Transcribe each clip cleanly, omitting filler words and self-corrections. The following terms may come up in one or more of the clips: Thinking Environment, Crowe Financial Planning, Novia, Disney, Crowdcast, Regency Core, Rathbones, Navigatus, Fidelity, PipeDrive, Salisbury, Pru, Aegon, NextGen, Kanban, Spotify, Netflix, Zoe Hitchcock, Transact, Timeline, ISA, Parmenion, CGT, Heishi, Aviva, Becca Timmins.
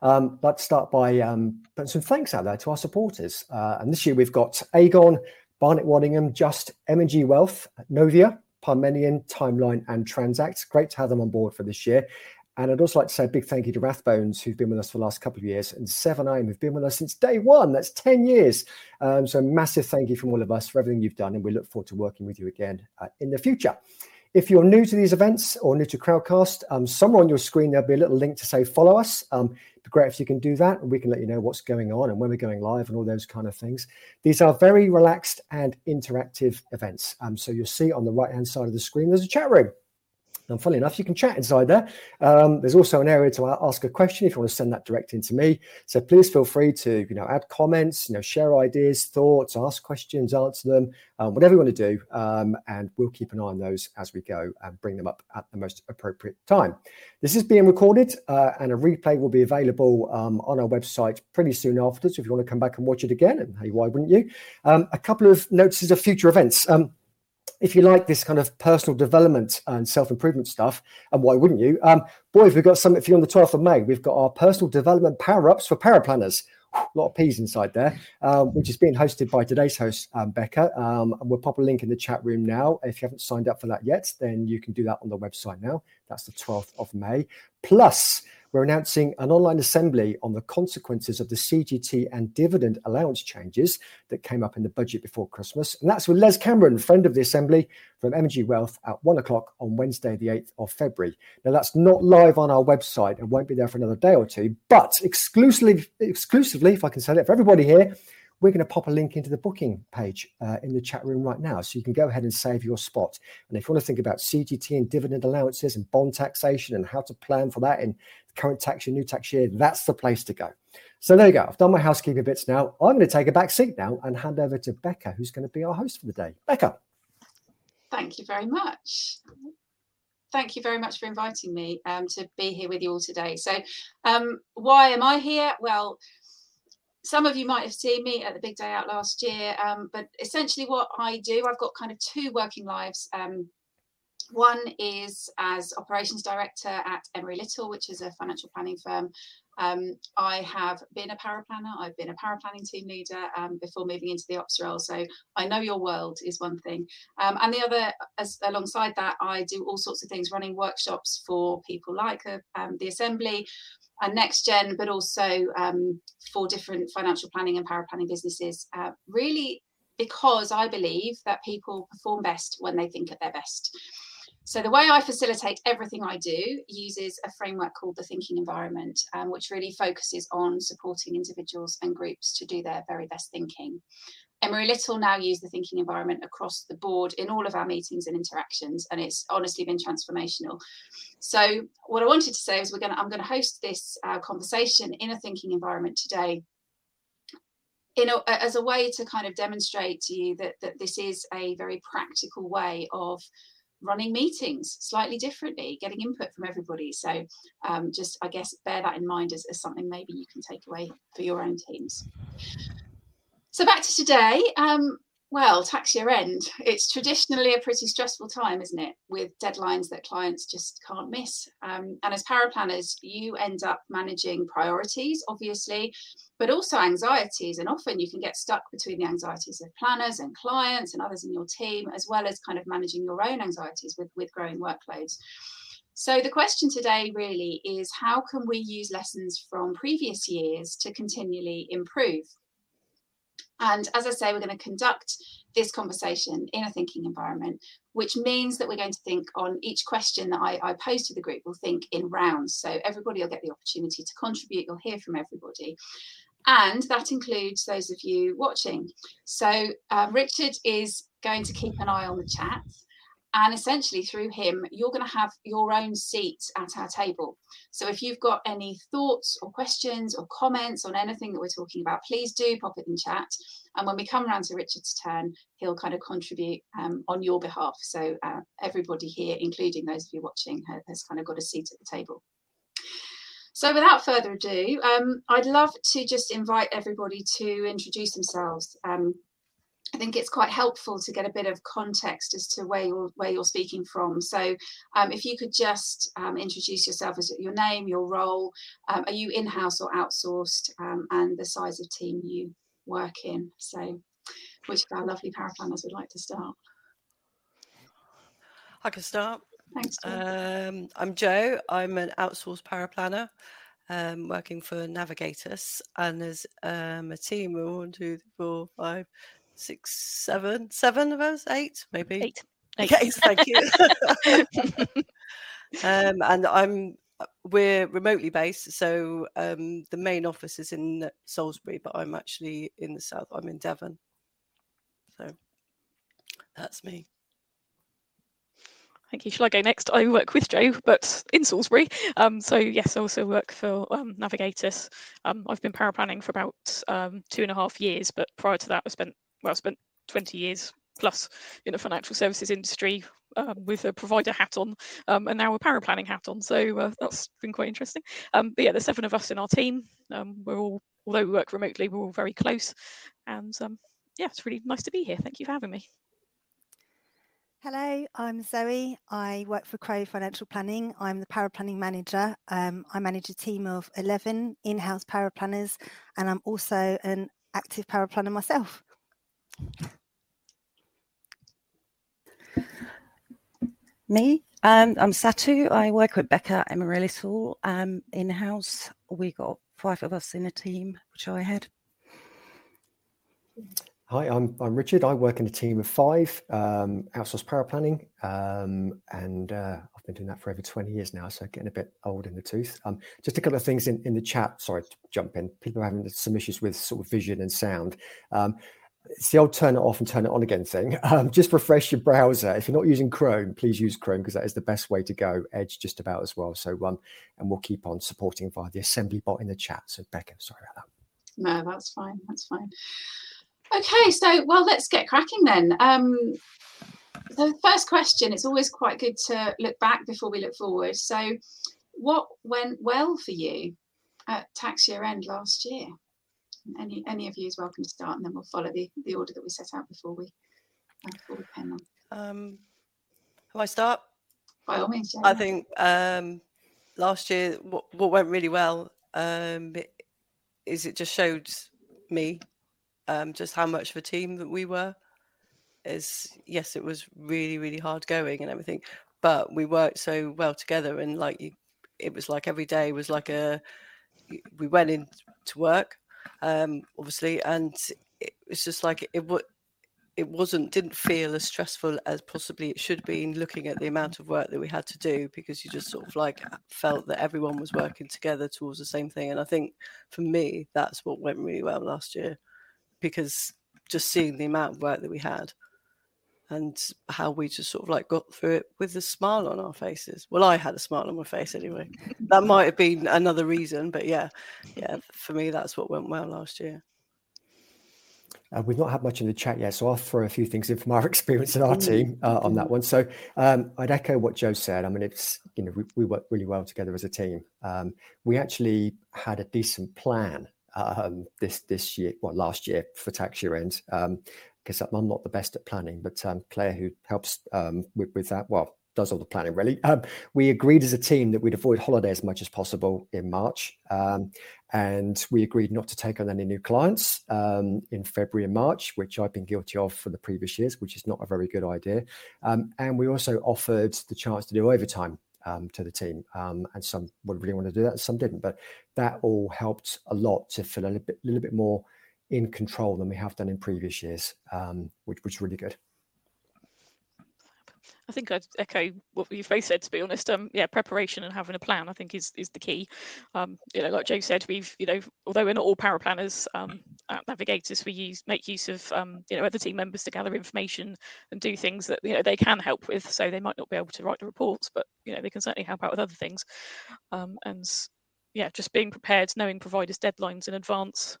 But start by putting some thanks out there to our supporters. And this year we've got Aegon, Barnett Waddingham, Just, M&G Wealth, Novia, Parmenion, Timeline and Transact. Great to have them on board for this year. And I'd also like to say a big thank you to Rathbones, who've been with us for the last couple of years, and 7IM, who've been with us since day one. That's 10 years. So massive thank you from all of us for everything you've done, and we look forward to working with you again in the future. If you're new to these events or new to Crowdcast, somewhere on your screen there'll be a little link to say follow us. It'd be great if you can do that, and we can let you know what's going on and when we're going live and all those kind of things. These are very relaxed and interactive events. So you'll see on the right-hand side of the screen there's a chat room. And funnily enough, you can chat inside there. There's also an area to ask a question if you want to send that direct in to me. So please feel free to, add comments, share ideas, thoughts, ask questions, answer them, whatever you want to do. And we'll keep an eye on those as we go and bring them up at the most appropriate time. This is being recorded and a replay will be available on our website pretty soon afterwards. If you want to come back and watch it again, and hey, why wouldn't you? A couple of notices of future events. If you like this kind of personal development and self-improvement stuff, and why wouldn't you? Boy, we've got something for you on the 12th of May. We've got our personal development power-ups for paraplanners. A lot of P's inside there, which is being hosted by today's host, Becca. And we'll pop a link in the chat room now. If you haven't signed up for that yet, then you can do that on the website now. That's the 12th of May. Plus, we're announcing an online assembly on the consequences of the CGT and dividend allowance changes that came up in the budget before Christmas. And that's with Les Cameron, friend of the assembly from M&G Wealth at 1 o'clock on Wednesday, the 8th of February. Now, that's not live on our website and won't be there for another day or two, but exclusively, if I can say that for everybody here, we're going to pop a link into the booking page in the chat room right now. So you can go ahead and save your spot. And if you want to think about CGT and dividend allowances and bond taxation and how to plan for that in the current tax year, new tax year, that's the place to go. So there you go. I've done my housekeeping bits now. I'm going to take a back seat now and hand over to Becca, who's going to be our host for the day. Becca. Thank you very much. Thank you very much for inviting me to be here with you all today. So why am I here? Well, some of you might have seen me at the Big Day Out last year, but essentially what I do, I've got kind of two working lives. One is as operations director at Emery Little, which is a financial planning firm. I have been a paraplanner. I've been a paraplanning team leader before moving into the ops role. So I know your world is one thing. And the other, alongside that, I do all sorts of things, running workshops for people like the Assembly, and NextGen, but also for different financial planning and paraplanning businesses, really because I believe that people perform best when they think at their best. So the way I facilitate everything I do uses a framework called the Thinking Environment, which really focuses on supporting individuals and groups to do their very best thinking. Emery Little now use the Thinking Environment across the board in all of our meetings and interactions, and it's honestly been transformational. So what I wanted to say is I'm going to host this conversation in a Thinking Environment today as a way to kind of demonstrate to you that this is a very practical way of running meetings slightly differently, getting input from everybody. So just, I guess, bear that in mind as something maybe you can take away for your own teams. So back to today, tax year end, it's traditionally a pretty stressful time, isn't it? With deadlines that clients just can't miss. And as paraplanners, you end up managing priorities, obviously, but also anxieties. And often you can get stuck between the anxieties of planners and clients and others in your team, as well as kind of managing your own anxieties with growing workloads. So the question today really is, how can we use lessons from previous years to continually improve? And as I say, we're going to conduct this conversation in a thinking environment, which means that we're going to think on each question that I pose to the group. We'll think in rounds. So everybody will get the opportunity to contribute. You'll hear from everybody. And that includes those of you watching. So Richard is going to keep an eye on the chat. And essentially through him, you're going to have your own seat at our table. So if you've got any thoughts or questions or comments on anything that we're talking about, please do pop it in chat. And when we come around to Richard's turn, he'll kind of contribute on your behalf. So everybody here, including those of you watching, has kind of got a seat at the table. So without further ado, I'd love to just invite everybody to introduce themselves. I think it's quite helpful to get a bit of context as to where you're speaking from. So if you could just introduce yourself as your name, your role, are you in-house or outsourced, and the size of team you work in. So which of our lovely paraplanners would like to start? I can start. Thanks, Jo. I'm Jo. I'm an outsourced paraplanner working for Navigatus, and there's a team of 7 of us, 8 maybe. 8. Okay, thank you. And we're remotely based, so the main office is in Salisbury, but I'm actually in the south. I'm in Devon, so that's me. Thank you. Shall I go next? I work with Jo, but in Salisbury. So yes, I also work for Navigatus. I've been paraplanning for about 2.5 years, but prior to that, I spent 20 years plus in the financial services industry with a provider hat on, and now a paraplanning hat on. So that's been quite interesting. But yeah, there's 7 of us in our team. Although we work remotely, we're all very close. And yeah, it's really nice to be here. Thank you for having me. Hello, I'm Zoe. I work for Crowe Financial Planning. I'm the paraplanning manager. I manage a team of 11 in-house paraplanners, and I'm also an active paraplanner myself. Me? I'm Satu. I work with Becca, Emery Little, in-house. We got 5 of us in a team, which I head. Hi, I'm Richard. I work in a team of 5, outsourced paraplanning, and I've been doing that for over 20 years now, so getting a bit old in the tooth. Just a couple of things in the chat. Sorry to jump in. People are having some issues with sort of vision and sound. It's the old turn it off and turn it on again thing. Just refresh your browser. If you're not using Chrome, please use Chrome, because that is the best way to go. Edge just about as well. So and we'll keep on supporting via the assembly bot in the chat. So Becca, sorry about that. No, that's fine. Okay, so well, let's get cracking then. The first question, it's always quite good to look back before we look forward. So what went well for you at tax year end last year? Any of you is welcome to start, and then we'll follow the order that we set out before we pen on. Can I start? By all means, Jane. I think last year what went really well is it just showed me just how much of a team that we were. Yes, it was really, really hard going and everything, but we worked so well together, and it was like every day was like we went in to work, obviously, and it was just like it didn't feel as stressful as possibly it should be, looking at the amount of work that we had to do, because you just sort of like felt that everyone was working together towards the same thing. And I think for me, that's what went really well last year, because just seeing the amount of work that we had and how we just sort of like got through it with a smile on our faces. Well, I had a smile on my face anyway. That might have been another reason, but yeah, for me, that's what went well last year. We've not had much in the chat yet, so I'll throw a few things in from our experience in our team on that one. So I'd echo what Jo said. I mean, it's, you know, we worked really well together as a team. We actually had a decent plan last year for tax year end, because I'm not the best at planning, but Claire, who helps with that, well, does all the planning really. We agreed as a team that we'd avoid holidays as much as possible in March, and we agreed not to take on any new clients in February and March, which I've been guilty of for the previous years, which is not a very good idea. And we also offered the chance to do overtime to the team, and some would really want to do that, some didn't, but that all helped a lot to feel a little bit more in control than we have done in previous years, which was really good. I think I'd echo what you've both said, to be honest. Preparation and having a plan, I think, is the key. Like Jo said, although we're not all paraplanners at Navigators, we make use of other team members to gather information and do things that they can help with. So they might not be able to write the reports, but they can certainly help out with other things. Just being prepared, knowing providers' deadlines in advance.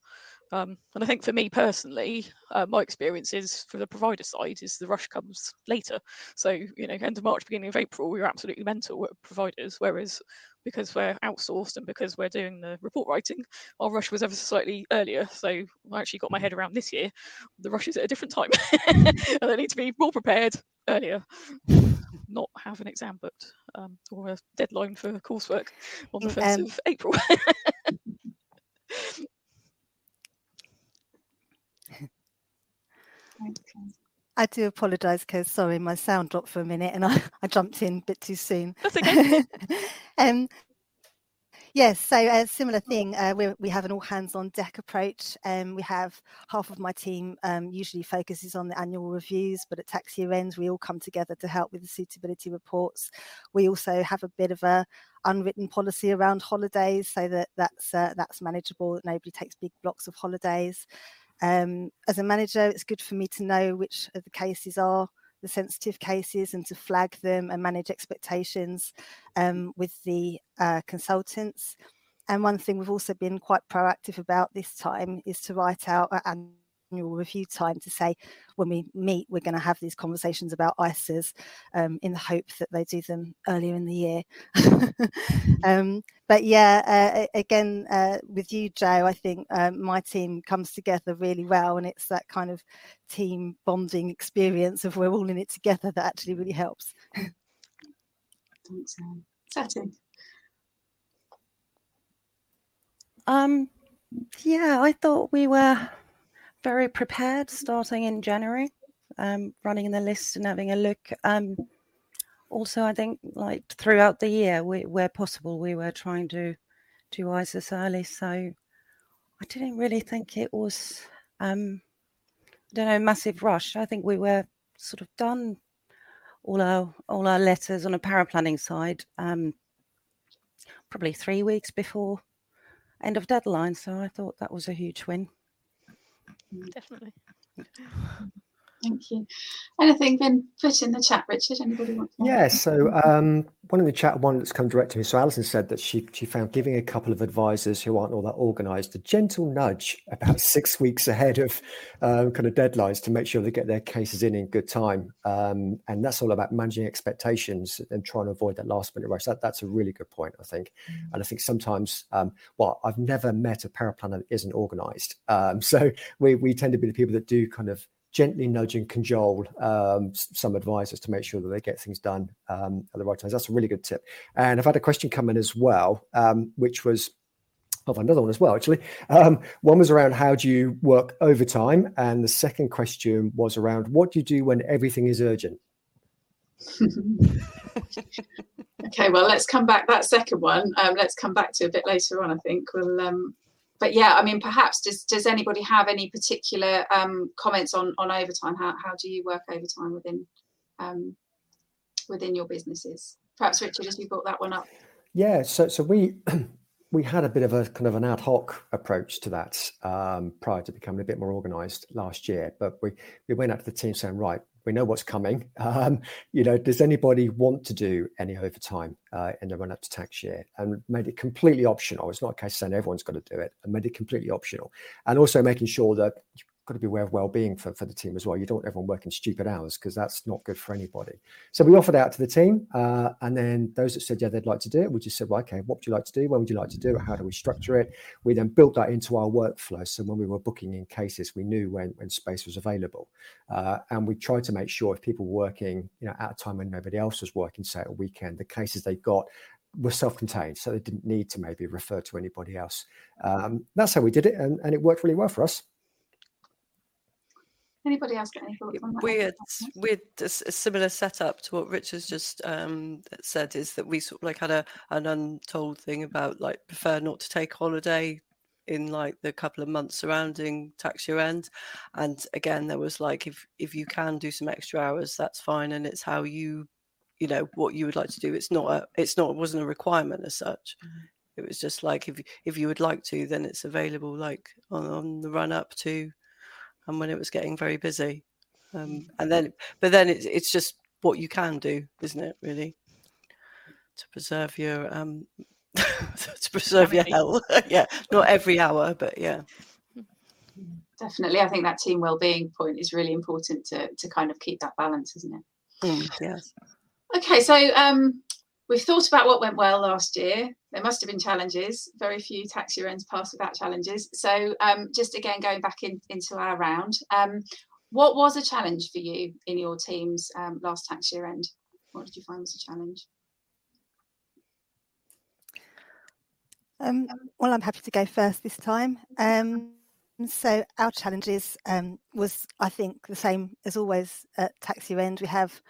And I think for me personally, my experience is from the provider side is the rush comes later. So, end of March, beginning of April, we were absolutely mental at providers, whereas because we're outsourced and because we're doing the report writing, our rush was ever slightly earlier. So I actually got my head around this year. The rush is at a different time. And I need to be more prepared earlier. Not have an exam booked or a deadline for coursework on the 1st of April. I do apologise, Kez. Sorry, my sound dropped for a minute and I jumped in a bit too soon. That's okay. Yes, so a similar thing, we have an all-hands-on-deck approach. We have half of my team usually focuses on the annual reviews, but at tax year end, we all come together to help with the suitability reports. We also have a bit of a unwritten policy around holidays so that's manageable, that nobody takes big blocks of holidays. As a manager, it's good for me to know which of the cases are the sensitive cases and to flag them and manage expectations with the consultants. And one thing we've also been quite proactive about this time is to write out an annual review time to say, when we meet, we're going to have these conversations about ISAs in the hope that they do them earlier in the year. But yeah, again, with you, Jo, I think my team comes together really well, and it's that kind of team bonding experience of we're all in it together that actually really helps. Satu. Yeah, I thought we were very prepared starting in January, running the list and having a look. Also, I think like throughout the year, where possible, we were trying to do ISIS early. So I didn't really think it was, a massive rush. I think we were sort of done all our letters on a paraplanning side, probably 3 weeks before end of deadline. So I thought that was a huge win. Definitely. Thank you. Anything been put in the chat, Richard? Anybody want to? Yeah, so one in the chat, one that's come direct to me. So Alison said that she found giving a couple of advisors who aren't all that organised a gentle nudge about 6 weeks ahead of kind of deadlines to make sure they get their cases in good time. And that's all about managing expectations and trying to avoid that last minute rush. That's a really good point, I think. Mm-hmm. And I think sometimes, I've never met a paraplanner that isn't organised. So we tend to be the people that do kind of gently nudge and cajole some advisors to make sure that they get things done at the right times. That's a really good tip. And I've had a question come in as well, which was of another one as well, actually. One was around how do you work overtime? And the second question was around what do you do when everything is urgent? Okay, well, let's come back. That second one, let's come back to a bit later on, I think. We'll... But yeah, I mean, perhaps does anybody have any particular comments on overtime? How do you work overtime within your businesses? Perhaps Richard, as you brought that one up. Yeah, so we had a bit of a kind of an ad hoc approach to that prior to becoming a bit more organised last year. But we went out to the team saying, right, we know what's coming. Does anybody want to do any overtime in the run-up to tax year? And made it completely optional. It's not a case saying everyone's got to do it. And made it completely optional. And also making sure that you've got to be aware of well-being for the team as well. You don't want everyone working stupid hours because that's not good for anybody. So we offered out to the team. And then those that said, yeah, they'd like to do it, we just said, well, okay, what would you like to do? When would you like to do it? How do we structure it? We then built that into our workflow. So when we were booking in cases, we knew when space was available. And we tried to make sure if people were working, at a time when nobody else was working, say at a weekend, the cases they got were self-contained. So they didn't need to maybe refer to anybody else. That's how we did it. And it worked really well for us. Anybody else got any thoughts on that? We had a similar setup to what Richard's just said, is that we sort of like had an untold thing about like prefer not to take holiday in like the couple of months surrounding tax year end. And again, there was like, if you can do some extra hours, that's fine. And it's how you what you would like to do. It wasn't a requirement as such. Mm-hmm. It was just like, if you would like to, then it's available like on the run up to, and when it was getting very busy. But then it's just what you can do, isn't it, really? To preserve your your health. Yeah, not every hour, but yeah. Definitely. I think that team wellbeing point is really important to kind of keep that balance, isn't it? Mm, yes. Okay, so We've thought about what went well last year. There must have been challenges. Very few tax year ends pass without challenges. So just again, going back into our round, what was a challenge for you in your teams last tax year end? What did you find was a challenge? Well, I'm happy to go first this time. So our challenges was, I think, the same as always at tax year end. We have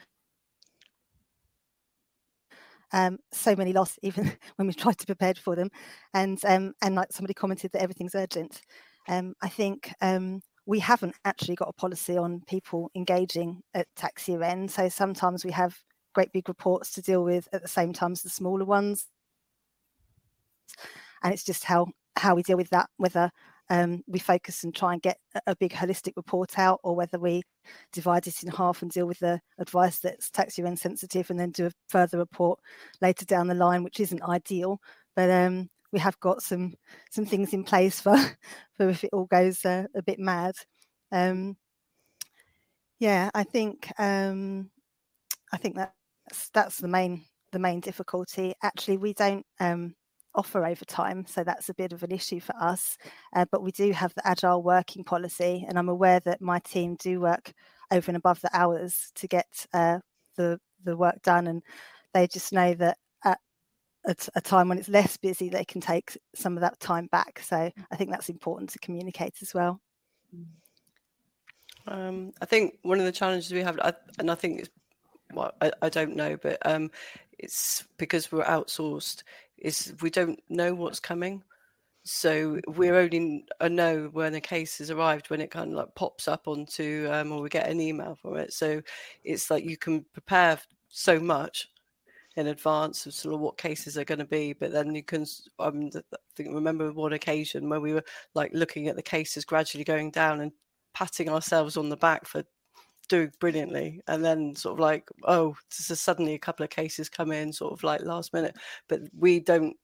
so many loss, even when we tried to prepare for them, and like somebody commented that everything's urgent. I think we haven't actually got a policy on people engaging at tax year end, so sometimes we have great big reports to deal with at the same time as the smaller ones, and it's just how we deal with that, whether we focus and try and get a big holistic report out, or whether we divide it in half and deal with the advice that's tax year end sensitive and then do a further report later down the line, which isn't ideal. But we have got some things in place for if it all goes a bit mad. I think that's the main difficulty. Actually, we don't offer overtime, so that's a bit of an issue for us, but we do have the agile working policy, and I'm aware that my team do work over and above the hours to get the work done, and they just know that at a time when it's less busy they can take some of that time back, so I think that's important to communicate as well. I think one of the challenges we have, and I think it's, well, I don't know, but it's because we're outsourced, is we don't know what's coming. So we're only know when a case has arrived, when it kind of like pops up onto, or we get an email from it. So it's like you can prepare so much in advance of sort of what cases are going to be, but then you can, I think, remember one occasion where we were like looking at the cases gradually going down and patting ourselves on the back for doing brilliantly, and then sort of like, oh, so suddenly a couple of cases come in sort of like last minute, but we don't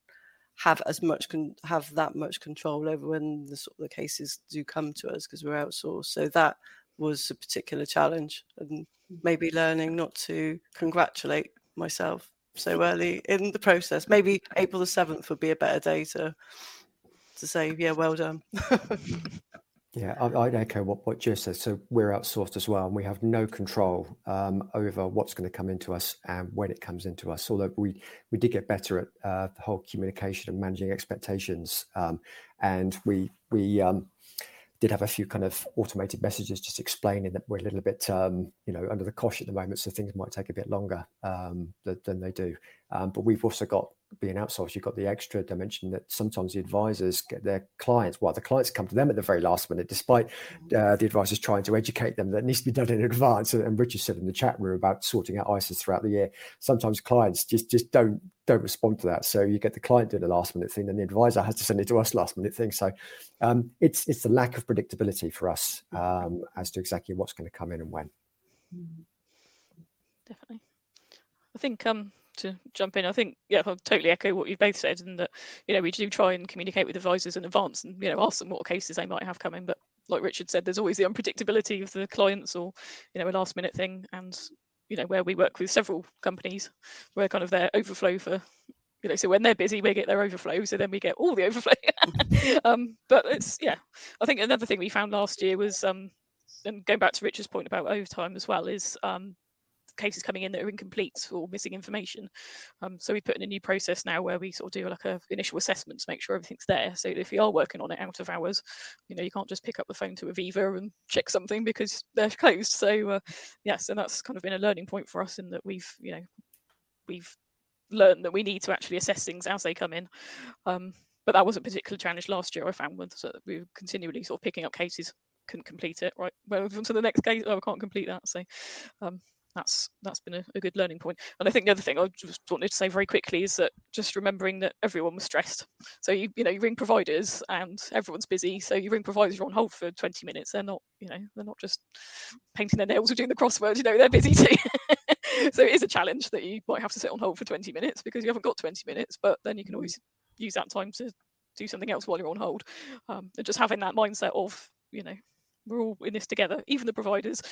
have that much control over when the sort of the cases do come to us because we're outsourced. So that was a particular challenge, and maybe learning not to congratulate myself so early in the process. Maybe April the 7th would be a better day to say, yeah, well done. Yeah, I'd echo what Jo said. So we're outsourced as well, and we have no control over what's going to come into us and when it comes into us, although we did get better at the whole communication and managing expectations. And we did have a few kind of automated messages just explaining that we're a little bit, under the cosh at the moment, so things might take a bit longer than they do. But we've also got, being outsourced, you've got the extra dimension that sometimes the advisors get their clients, well, the clients come to them at the very last minute, despite the advisors trying to educate them that it needs to be done in advance. And Richard said in the chat room about sorting out ISAs throughout the year, sometimes clients just don't respond to that. So you get the client doing the last minute thing, and the advisor has to send it to us last minute thing. So it's the lack of predictability for us as to exactly what's going to come in and when. Definitely. I think to jump in, I think, yeah, I'll totally echo what you've both said, and that, we do try and communicate with advisors in advance and, ask them what cases they might have coming. But like Richard said, there's always the unpredictability of the clients or, a last minute thing. And, where we work with several companies, we're kind of their overflow for, so when they're busy, we get their overflow. So then we get all the overflow. But it's, yeah, I think another thing we found last year was, and going back to Richard's point about overtime as well, is, cases coming in that are incomplete or missing information. So we put in a new process now where we sort of do like a initial assessment to make sure everything's there. So if you are working on it out of hours, you can't just pick up the phone to Aviva and check something because they're closed. So and that's kind of been a learning point for us in that we've learned that we need to actually assess things as they come in. But that was a particular challenge last year I found, was that we were continually sort of picking up cases, couldn't complete it. Right, well, on to the next case. Oh, I can't complete that. So that's been a good learning point. And I think the other thing I just wanted to say very quickly is that just remembering that everyone was stressed. So you ring providers and everyone's busy. So you ring providers, are on hold for 20 minutes. They're not, they're not just painting their nails or doing the crossword. They're busy too. So it is a challenge that you might have to sit on hold for 20 minutes because you haven't got 20 minutes. But then you can always use that time to do something else while you're on hold. And just having that mindset of we're all in this together, even the providers.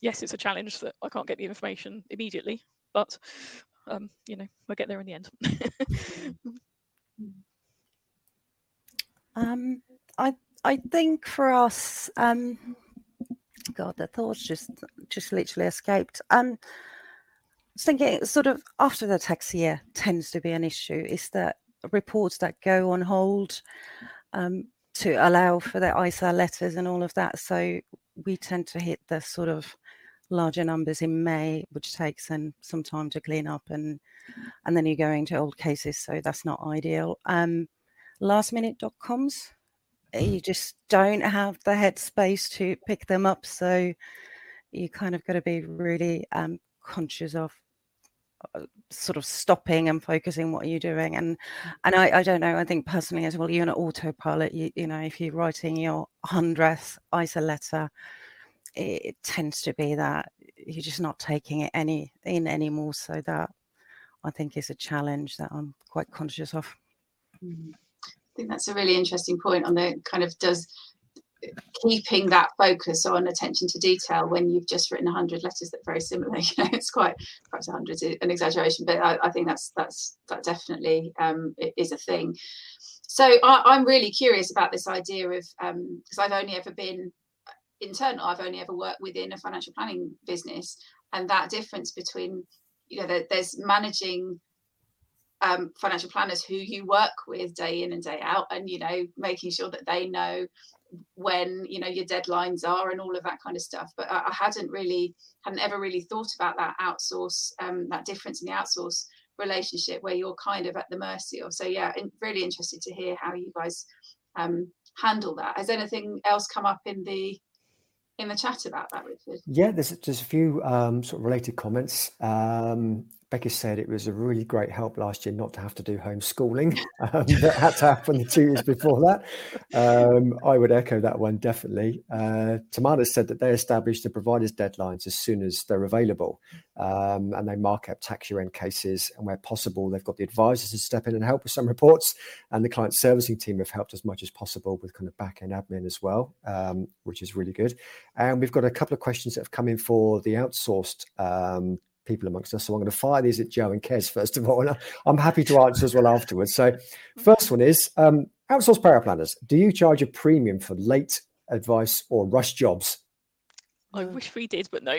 Yes, it's a challenge that I can't get the information immediately, but we'll get there in the end. I think for us, God, the thoughts just literally escaped. Thinking sort of after the tax year tends to be an issue is that reports that go on hold to allow for the ISA letters and all of that. So we tend to hit the sort of larger numbers in May, which takes some time to clean up, and then you go into old cases, so that's not ideal. Lastminute.coms, you just don't have the headspace to pick them up, so you kind of got to be really conscious of sort of stopping and focusing what you're doing. And I don't know, I think personally as well, you're an autopilot, you know, if you're writing your 100th ISA letter, it tends to be that you're just not taking it anymore. So that I think is a challenge that I'm quite conscious of. Mm-hmm. I think that's a really interesting point on the kind of does keeping that focus on attention to detail when you've just written 100 letters that are very similar. You know, it's quite, perhaps 100 is an exaggeration, but I think that definitely is a thing. So I'm really curious about this idea of because I've only ever been internal, I've only ever worked within a financial planning business, and that difference between, you know, there's managing financial planners who you work with day in and day out, and, you know, making sure that they know when, you know, your deadlines are and all of that kind of stuff. But I hadn't ever really thought about that outsource, that difference in the outsource relationship where you're kind of at the mercy of. So yeah, I'm really interested to hear how you guys handle that. Has anything else come up in the chat about that, Richard? Yeah, there's a few sort of related comments. Becca said it was a really great help last year not to have to do homeschooling. That had to happen the 2 years before that. I would echo that one, definitely. Tamara said that they established the provider's deadlines as soon as they're available, and they mark up tax year end cases, and where possible, they've got the advisors to step in and help with some reports, and the client servicing team have helped as much as possible with kind of back-end admin as well, which is really good. And we've got a couple of questions that have come in for the outsourced people amongst us. So I'm going to fire these at Jo and Kez first of all, and I'm happy to answer as well afterwards. So first one is, outsourced power planners, do you charge a premium for late advice or rush jobs? I wish we did, but no.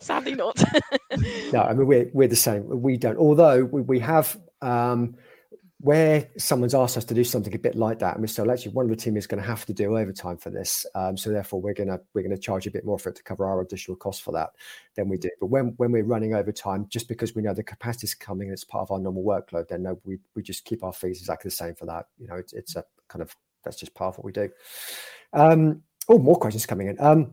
Sadly not. No, I mean, we're the same. We don't, although we have... where someone's asked us to do something a bit like that, and we're still actually one of the team is going to have to do overtime for this, so therefore we're going to charge a bit more for it to cover our additional costs for that than we do. But when we're running overtime, just because we know the capacity is coming and it's part of our normal workload, then no, we just keep our fees exactly the same for that. You know, it's a kind of, that's just part of what we do. More questions coming in.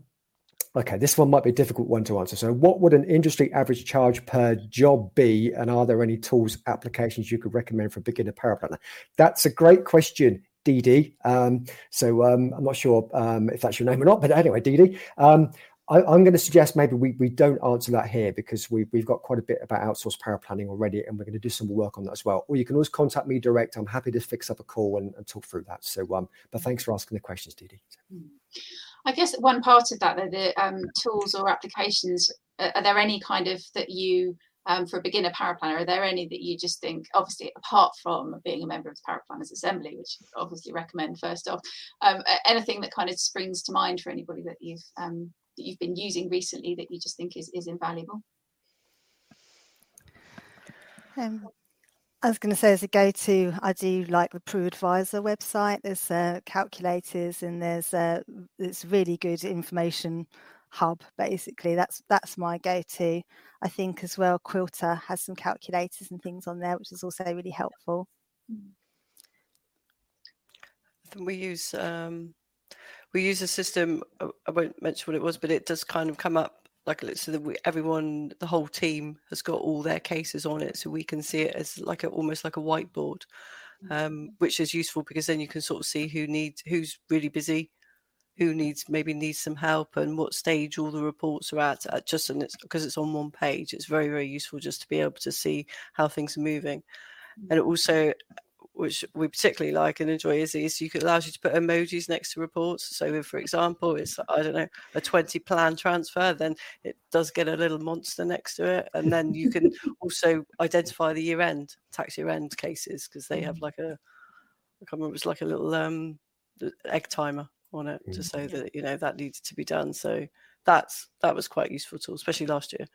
Okay, this one might be a difficult one to answer. So what would an industry average charge per job be? And are there any tools, applications you could recommend for a beginner power planner? That's a great question, Didi. I'm not sure if that's your name or not, but anyway, Didi. I'm going to suggest maybe we don't answer that here because we've got quite a bit about outsourced power planning already, and we're going to do some work on that as well. Or you can always contact me direct. I'm happy to fix up a call and talk through that. So, but thanks for asking the questions, Didi. I guess one part of that, though, the tools or applications, are there any kind of that you, for a beginner power planner, are there any that you just think, obviously, apart from being a member of the Power Planners Assembly, which I obviously recommend first off, anything that kind of springs to mind for anybody that you've been using recently that you just think is invaluable? I was going to say, as a go-to, I do like the Pru Advisor website. There's calculators, and there's it's really good information hub. Basically, that's my go-to. I think as well, Quilter has some calculators and things on there, which is also really helpful. I think we use a system. I won't mention what it was, but it does kind of come up. Like, so that everyone, the whole team has got all their cases on it, so we can see it as like almost like a whiteboard, which is useful because then you can sort of see who's really busy, who needs some help, and what stage all the reports are at just, and it's because it's on one page. It's very, very useful just to be able to see how things are moving. And it also, which we particularly like and enjoy, is you can allows you to put emojis next to reports. So if, for example, it's, I don't know, a 20 plan transfer, then it does get a little monster next to it. And then you can also identify the year end, tax year end cases, because they have like a, I can't remember, it was like a little egg timer on it to say that, you know, that needed to be done. So that was quite a useful tool, especially last year.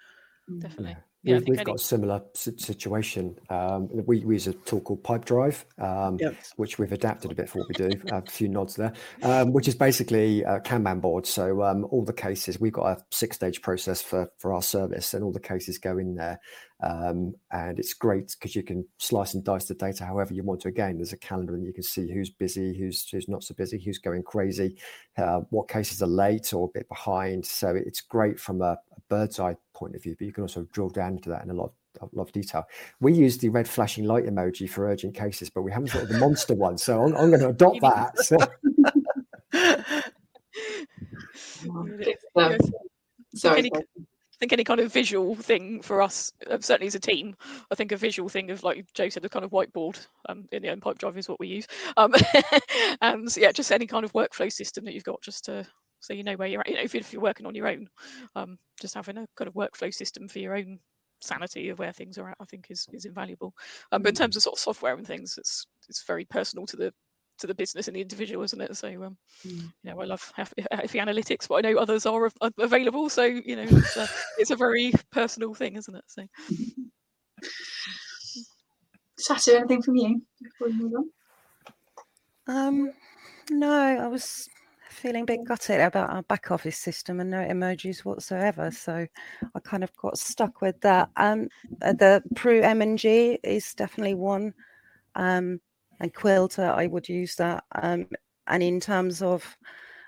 Definitely. Yeah, we've got a similar situation. We use a tool called PipeDrive, which we've adapted a bit for what we do. A few nods there, which is basically a Kanban board. So all the cases, we've got a 6-stage process for our service, and all the cases go in there. And it's great because you can slice and dice the data however you want to. Again, there's a calendar and you can see who's busy, who's not so busy, who's going crazy, what cases are late or a bit behind. So it's great from a bird's eye point of view, but you can also drill down into that in a lot of detail. We use the red flashing light emoji for urgent cases, but we haven't got the monster one. So I'm going to adopt that. Sorry. I think any kind of visual thing for us, certainly as a team, I think a visual thing of, like Joe said, the kind of whiteboard in the own PipeDrive is what we use. And so, yeah, just any kind of workflow system that you've got, just to so you know where you're at. You know, if you're working on your own, just having a kind of workflow system for your own sanity of where things are at, I think is invaluable. But in terms of sort of software and things, it's very personal to the business and the individual, isn't it? So you know, I love the analytics, but I know others are available, so you know, it's a very personal thing, isn't it? So Satu, anything from you before we move on? No, I was feeling a bit gutted about our back office system and no emojis whatsoever, so I kind of got stuck with that. The Pru M&G is definitely one, and Quilter, I would use that. And in terms of,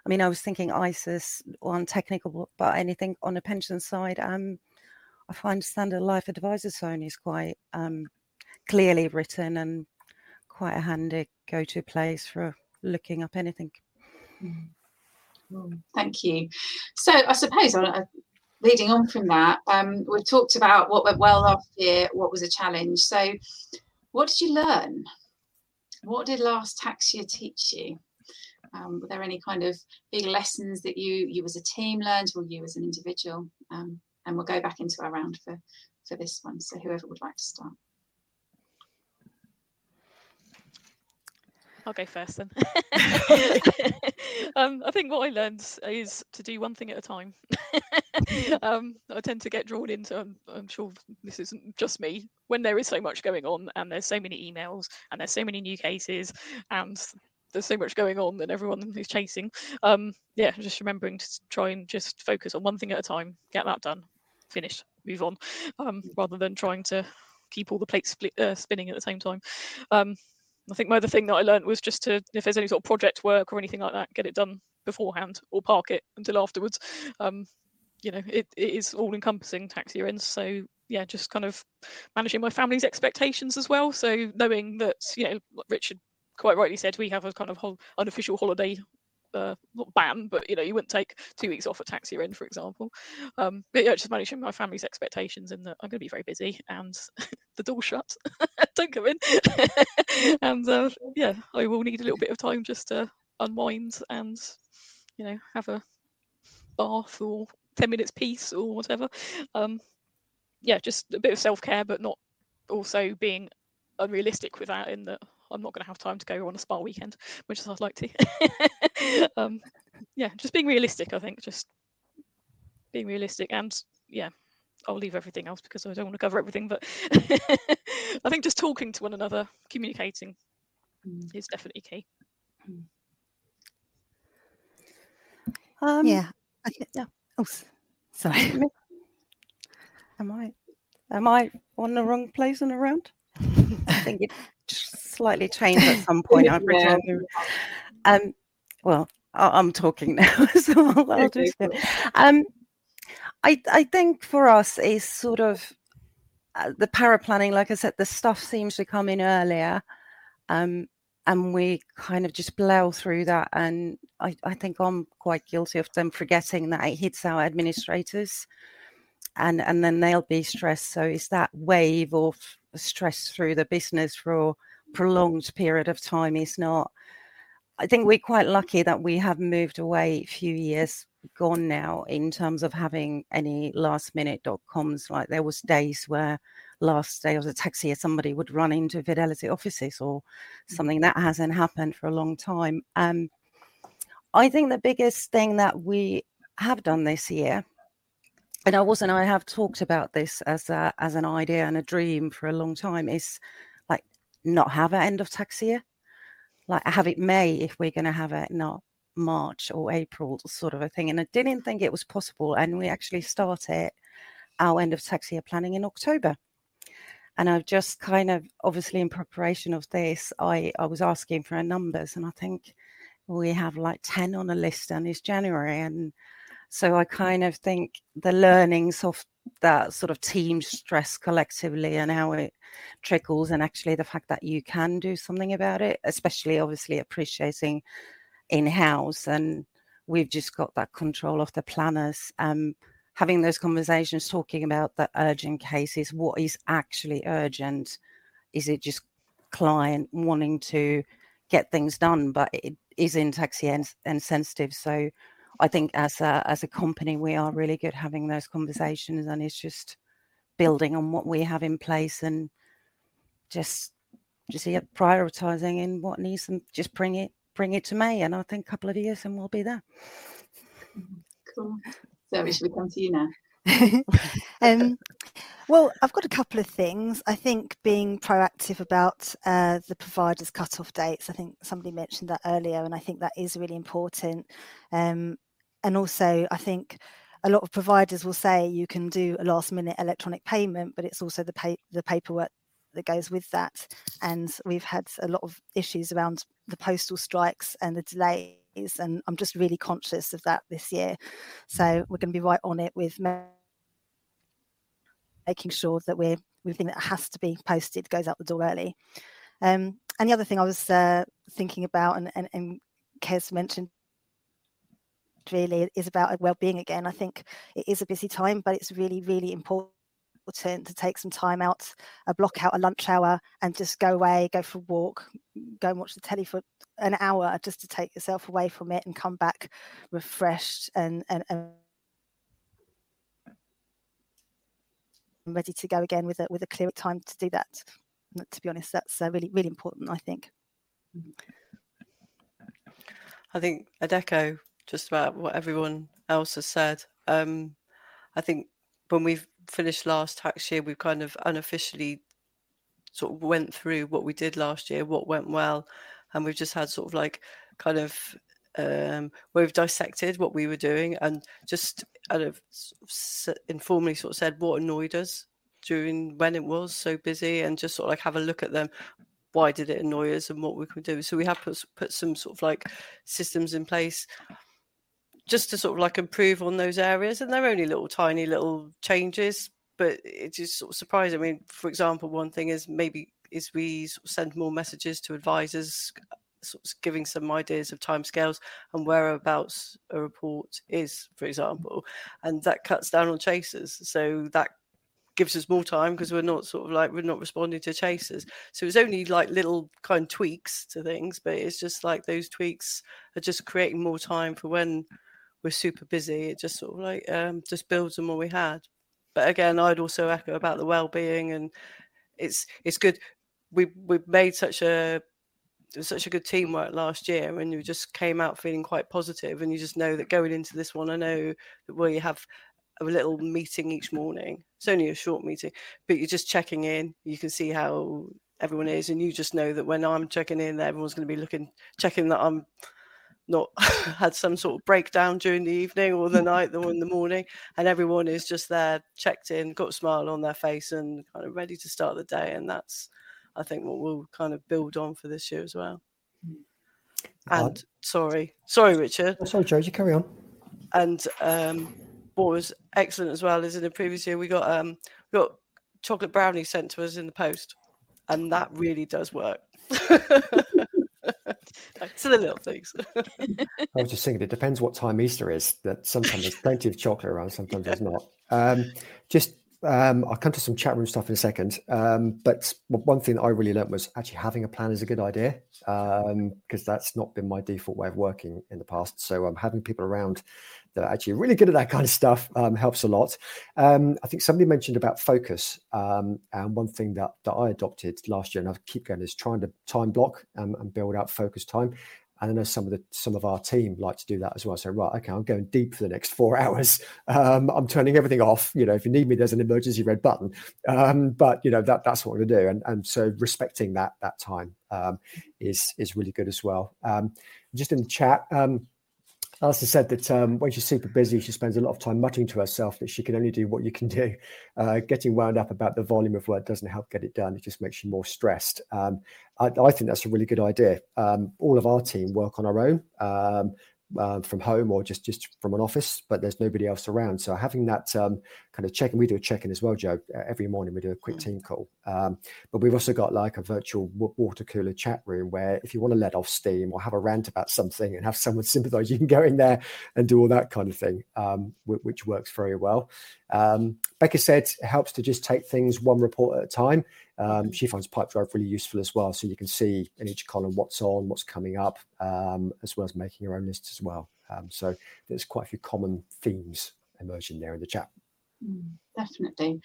I mean, I was thinking ISA on technical, but anything on the pension side, I find Standard Life Advisor Zone is quite clearly written and quite a handy go-to place for looking up anything. Thank you. So I suppose leading on from that, we've talked about what went well last year, what was a challenge. So what did you learn? What did last tax year teach you? Were there any kind of big lessons that you as a team learned, or you as an individual? And we'll go back into our round for this one. So whoever would like to start. I'll go first then. I think what I learned is to do one thing at a time. I tend to get drawn into, I'm sure this isn't just me, when there is so much going on and there's so many emails and there's so many new cases and there's so much going on that everyone is chasing. Just remembering to try and just focus on one thing at a time, get that done, finish, move on, rather than trying to keep all the plates spinning at the same time. I think my other thing that I learned was just to, if there's any sort of project work or anything like that, get it done beforehand or park it until afterwards. You know, it is all encompassing tax year ends. So yeah, just kind of managing my family's expectations as well. So knowing that, you know, Richard quite rightly said, we have a kind of unofficial holiday, not ban, but you know, you wouldn't take 2 weeks off at tax year end, for example. But yeah, just managing my family's expectations and that I'm going to be very busy and the door shut, don't come in. And I will need a little bit of time just to unwind and, you know, have a bath or 10 minutes peace or whatever. Just a bit of self-care, but not also being unrealistic with that, in that I'm not going to have time to go on a spa weekend, which is I'd like to. Just being realistic, I think. Just being realistic, and I'll leave everything else because I don't want to cover everything. But I think just talking to one another, communicating is definitely key. Oh, sorry. Am I on the wrong place and around? I think it slightly changed at some point. I'm talking now, so I'll just go. I think for us is sort of the para planning. Like I said, the stuff seems to come in earlier, and we kind of just plow through that. And I think I'm quite guilty of them forgetting that it hits our administrators, and then they'll be stressed. So it's that wave of stress through the business for prolonged period of time is not. I think we're quite lucky that we have moved away a few years gone now in terms of having any last minute .coms. Like there was days where last day of the tax year somebody would run into Fidelity offices or something. That hasn't happened for a long time. I think the biggest thing that we have done this year, and I have talked about this as an idea and a dream for a long time, is like not have an end of tax year. Like have it May if we're going to have it, not March or April, sort of a thing. And I didn't think it was possible. And we actually started our end of tax year planning in October. And I've just kind of, obviously in preparation of this, I was asking for numbers, and I think we have like 10 on a list, and it's January. And so I kind of think the learnings of that sort of team stress collectively and how it trickles, and actually the fact that you can do something about it, especially obviously appreciating in-house, and we've just got that control of the planners, having those conversations, talking about the urgent cases, what is actually urgent. Is it just client wanting to get things done, but it is in tax year and sensitive? So I think as a company, we are really good having those conversations, and it's just building on what we have in place and just prioritizing in what needs, and just bring it to May. And I think a couple of years and we'll be there. Cool. So should we come to you now? Well, I've got a couple of things. I think being proactive about the providers' cut-off dates. I think somebody mentioned that earlier, and I think that is really important. And also, I think a lot of providers will say you can do a last-minute electronic payment, but it's also the paperwork that goes with that. And we've had a lot of issues around the postal strikes and the delay. And I'm just really conscious of that this year. So we're going to be right on it with making sure that we're everything that has to be posted goes out the door early. And the other thing I was thinking about, and Kez mentioned really, is about well-being again. I think it is a busy time, but it's really, really important to take some time out, a block out a lunch hour, and just go away, go for a walk, go and watch the telly for an hour, just to take yourself away from it and come back refreshed and ready to go again with a clear time to do that. To be honest, that's really, really important, I think. I think I'd echo just about what everyone else has said. I think when we've finished last tax year, we've kind of unofficially sort of went through what we did last year, what went well, and we've just had sort of like kind of where we've dissected what we were doing and just kind of informally sort of said what annoyed us during when it was so busy, and just sort of like have a look at them. Why did it annoy us and what we could do? So we have put some sort of like systems in place just to sort of like improve on those areas. And they're only little tiny little changes, but it just sort of surprising. I mean, for example, one thing is we sort of send more messages to advisors, sort of giving some ideas of timescales and whereabouts a report is, for example, and that cuts down on chasers. So that gives us more time because we're not responding to chasers. So it's only like little kind of tweaks to things, but it's just like those tweaks are just creating more time for when we're super busy. It just sort of like just builds on what we had. But again, I'd also echo about the well-being, and it's good. We've made such a good teamwork last year, and you just came out feeling quite positive, and you just know that going into this one, I know that we have a little meeting each morning. It's only a short meeting, but you're just checking in. You can see how everyone is, and you just know that when I'm checking in, that everyone's going to be checking that I'm not had some sort of breakdown during the evening or the night or in the morning, and everyone is just there, checked in, got a smile on their face, and kind of ready to start the day. And that's, I think, what we'll kind of build on for this year as well. And sorry, Richard. Oh, sorry, Jo, you carry on. And what was excellent as well is in the previous year we got chocolate brownies sent to us in the post, and that really does work. So the little things. I was just thinking, it depends what time Easter is. That sometimes there's plenty of chocolate around, sometimes there's not. Just I'll come to some chat room stuff in a second. But one thing that I really learned was actually having a plan is a good idea, because that's not been my default way of working in the past. So having people around that are actually really good at that kind of stuff helps a lot. I think somebody mentioned about focus. And one thing that I adopted last year, and I keep going, is trying to time block and build out focus time. And I know some of our team like to do that as well. So, right, okay, I'm going deep for the next 4 hours. I'm turning everything off. You know, if you need me, there's an emergency red button. But you know, that's what I'm gonna do. And so respecting that time is really good as well. Just in the chat, Alison said that when she's super busy, she spends a lot of time muttering to herself that she can only do what you can do. Getting wound up about the volume of work doesn't help get it done. It just makes you more stressed. I think that's a really good idea. All of our team work on our own from home or just from an office, but there's nobody else around. So having that kind of check-in, we do a check-in as well, Jo. Every morning we do a quick team call. But we've also got like a virtual water cooler chat room where if you want to let off steam or have a rant about something and have someone sympathize, you can go in there and do all that kind of thing, which works very well. Becca said it helps to just take things one report at a time. She finds PipeDrive really useful as well, so you can see in each column what's on, what's coming up, as well as making your own lists as well. So there's quite a few common themes emerging there in the chat. Definitely.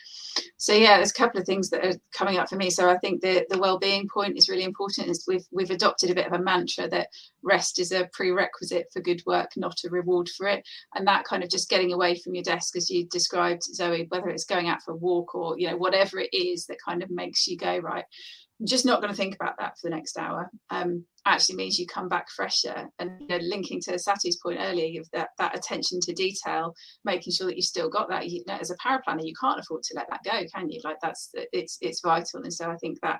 So yeah, there's a couple of things that are coming up for me. So I think the well-being point is really important. Is we've adopted a bit of a mantra that rest is a prerequisite for good work, not a reward for it. And that kind of just getting away from your desk, as you described, Zoe, whether it's going out for a walk or, you know, whatever it is that kind of makes you go, right, I'm just not going to think about that for the next hour, actually means you come back fresher. And, you know, linking to Satu's point earlier, of that attention to detail, making sure that you've still got that. You know, as a power planner, you can't afford to let that go, can you? Like it's vital. And so I think that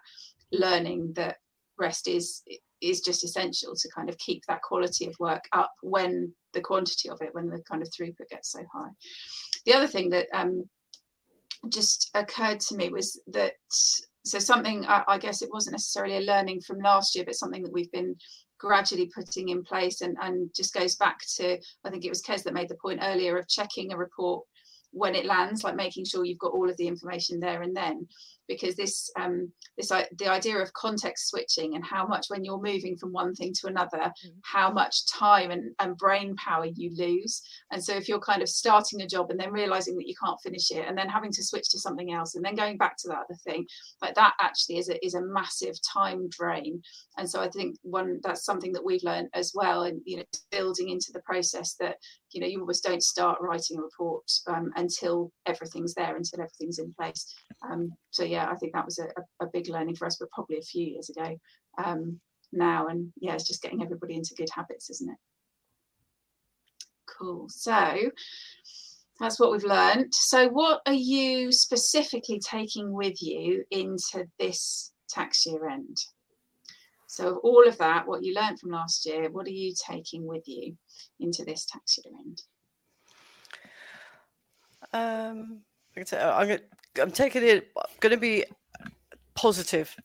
learning that rest is just essential to kind of keep that quality of work up when the quantity of it, when the kind of throughput gets so high. The other thing that just occurred to me was that, so something, I guess it wasn't necessarily a learning from last year, but something that we've been gradually putting in place and just goes back to, I think it was Kez that made the point earlier of checking a report when it lands, like making sure you've got all of the information there and then, because this the idea of context switching and how much when you're moving from one thing to another, how much time and brain power you lose. And so if you're kind of starting a job and then realizing that you can't finish it and then having to switch to something else and then going back to that other thing, but that actually is a massive time drain. And so I think that's something that we've learned as well, and you know, building into the process that, you know, you always don't start writing a report until everything's there, until everything's in place. So yeah, I think that was a big learning for us, but probably a few years ago now. And yeah, it's just getting everybody into good habits, isn't it? Cool. So that's what we've learned. So what are you specifically taking with you into this tax year end? So of all of that, what you learned from last year, what are you taking with you into this tax year end? I'm taking it, I'm going to be positive,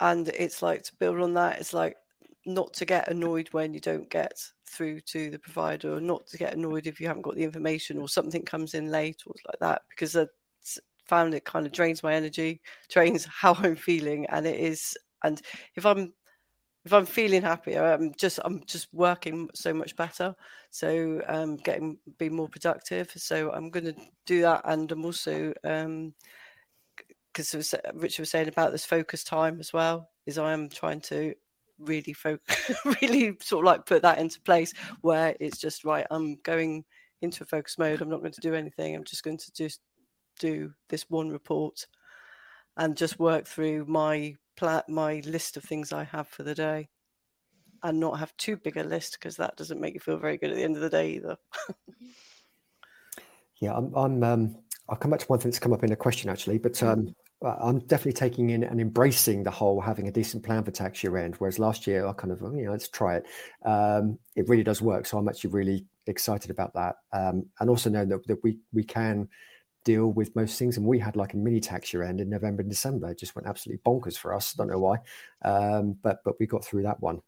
and it's like to build on that. It's like not to get annoyed when you don't get through to the provider, or not to get annoyed if you haven't got the information or something comes in late or like that, because I found it kind of drains my energy, drains how I'm feeling. And it is, and if I'm feeling happier, I'm just working so much better. So being more productive. So I'm going to do that. And I'm also, because Richard was saying about this focus time as well, is I am trying to really focus, really sort of like put that into place where it's just right, I'm going into a focus mode. I'm not going to do anything. I'm just going to just do this one report and just work through my list of things I have for the day, and not have too big a list, because that doesn't make you feel very good at the end of the day either. Yeah, I'll come back to one thing that's come up in a question actually, but I'm definitely taking in and embracing the whole having a decent plan for tax year end, whereas last year I kind of, you know, let's try it. It really does work, so I'm actually really excited about that, and also knowing that we can deal with most things. And we had like a mini tax year end in November and December. It just went absolutely bonkers for us. Don't know why, but we got through that one,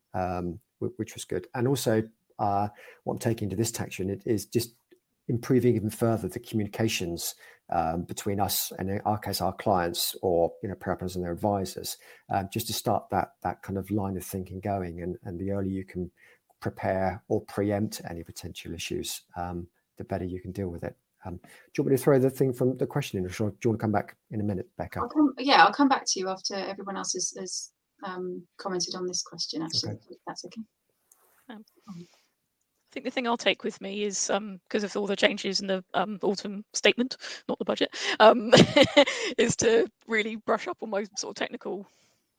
which was good. And also what I'm taking to this tax year end is just improving even further the communications between us and, in our case, our clients, or partners and their advisors, just to start that kind of line of thinking going. And the earlier you can prepare or preempt any potential issues, the better you can deal with it. Do you want me to throw the thing from the question in, or do you want to come back in a minute, Becca? I'll come back to you after everyone else has commented on this question, actually, if that's okay. I think the thing I'll take with me is, because of all the changes in the autumn statement, not the budget, is to really brush up on my sort of technical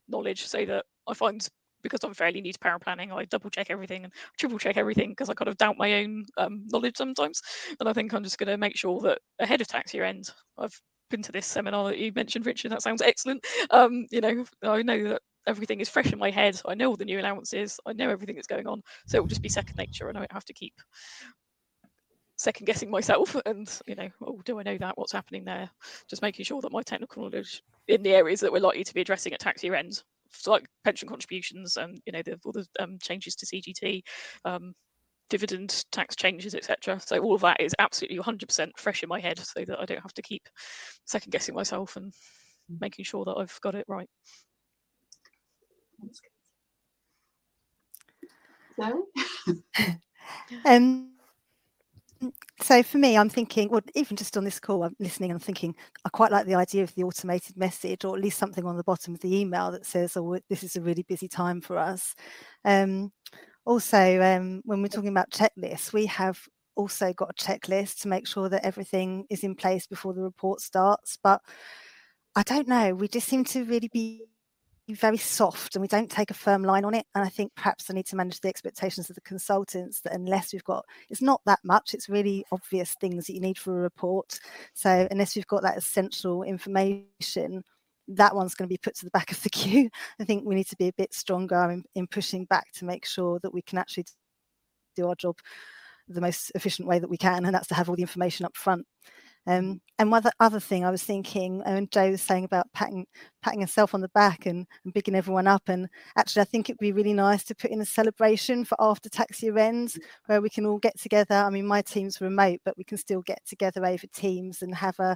knowledge, so that I find, because I'm fairly new to power planning, I double check everything and triple check everything, because I kind of doubt my own knowledge sometimes. And I think I'm just going to make sure that ahead of tax year end, I've been to this seminar that you mentioned, Richard. That sounds excellent. I know that everything is fresh in my head. I know all the new allowances. I know everything that's going on. So it will just be second nature, and I don't have to keep second guessing myself and do I know that, what's happening there? Just making sure that my technical knowledge in the areas that we're likely to be addressing at tax year end, so like pension contributions and all the changes to CGT, dividend tax changes, etc. So all of that is absolutely 100% fresh in my head, so that I don't have to keep second guessing myself and making sure that I've got it right. So for me, I'm thinking, well, even just on this call, I'm listening and I'm thinking, I quite like the idea of the automated message, or at least something on the bottom of the email that says, oh, this is a really busy time for us. When we're talking about checklists, we have also got a checklist to make sure that everything is in place before the report starts. But I don't know, we just seem to really be very soft, and we don't take a firm line on it. And I think perhaps I need to manage the expectations of the consultants that unless we've got, it's not that much, it's really obvious things that you need for a report. So unless we've got that essential information, that one's going to be put to the back of the queue. I think we need to be a bit stronger in pushing back to make sure that we can actually do our job the most efficient way that we can, and that's to have all the information up front. And one other thing I was thinking, and Jo was saying about patting herself on the back and bigging everyone up, and actually I think it'd be really nice to put in a celebration for after tax year ends where we can all get together. I mean, my team's remote, but we can still get together over Teams and have a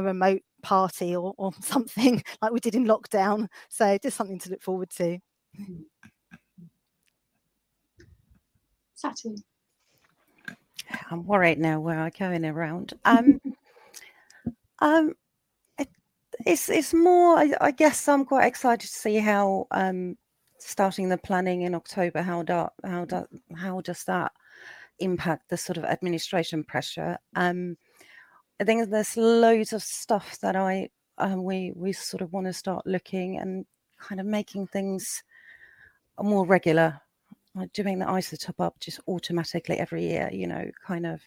remote party or something like we did in lockdown. So just something to look forward to. Satu. I'm worried now where I'm going around. It's more, I guess I'm quite excited to see how starting the planning in October, how does that impact the sort of administration pressure? I think there's loads of stuff that we sort of want to start looking and kind of making things more regular. Like doing the ISA top up just automatically every year, kind of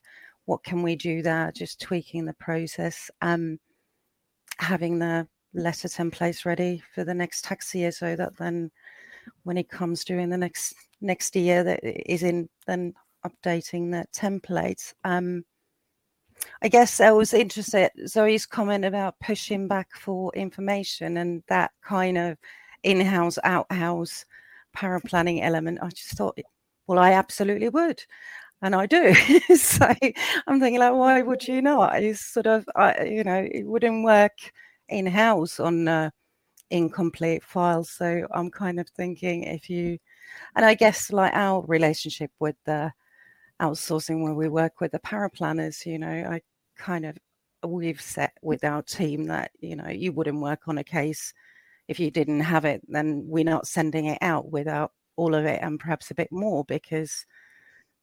what can we do there, just tweaking the process, having the letter templates ready for the next tax year, so that then when it comes during the next year that is in, then updating the templates. I guess I was interested, Zoe's comment about pushing back for information and that kind of in-house, out-house power planning element. I just thought, well, I absolutely would, and I do. So I'm thinking, like, why would you not? It's sort of, it wouldn't work in house on incomplete files. So I'm kind of thinking, and I guess like our relationship with the outsourcing, where we work with the power planners, we've set with our team that you wouldn't work on a case. If you didn't have it, then we're not sending it out without all of it and perhaps a bit more, because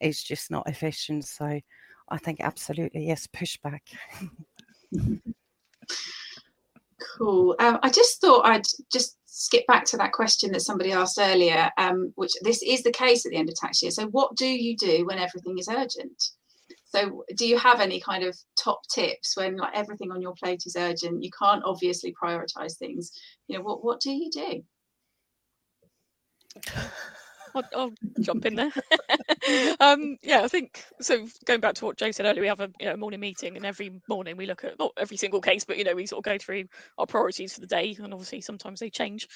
it's just not efficient. So I think absolutely, yes, pushback. Cool. I just thought I'd just skip back to that question that somebody asked earlier, which this is the case at the end of tax year. So what do you do when everything is urgent? So do you have any kind of top tips when like everything on your plate is urgent? You can't obviously prioritise things. What do you do? I'll jump in there. I think so. Going back to what Jo said earlier, we have a morning meeting, and every morning we look at not every single case, but we sort of go through our priorities for the day, and obviously sometimes they change.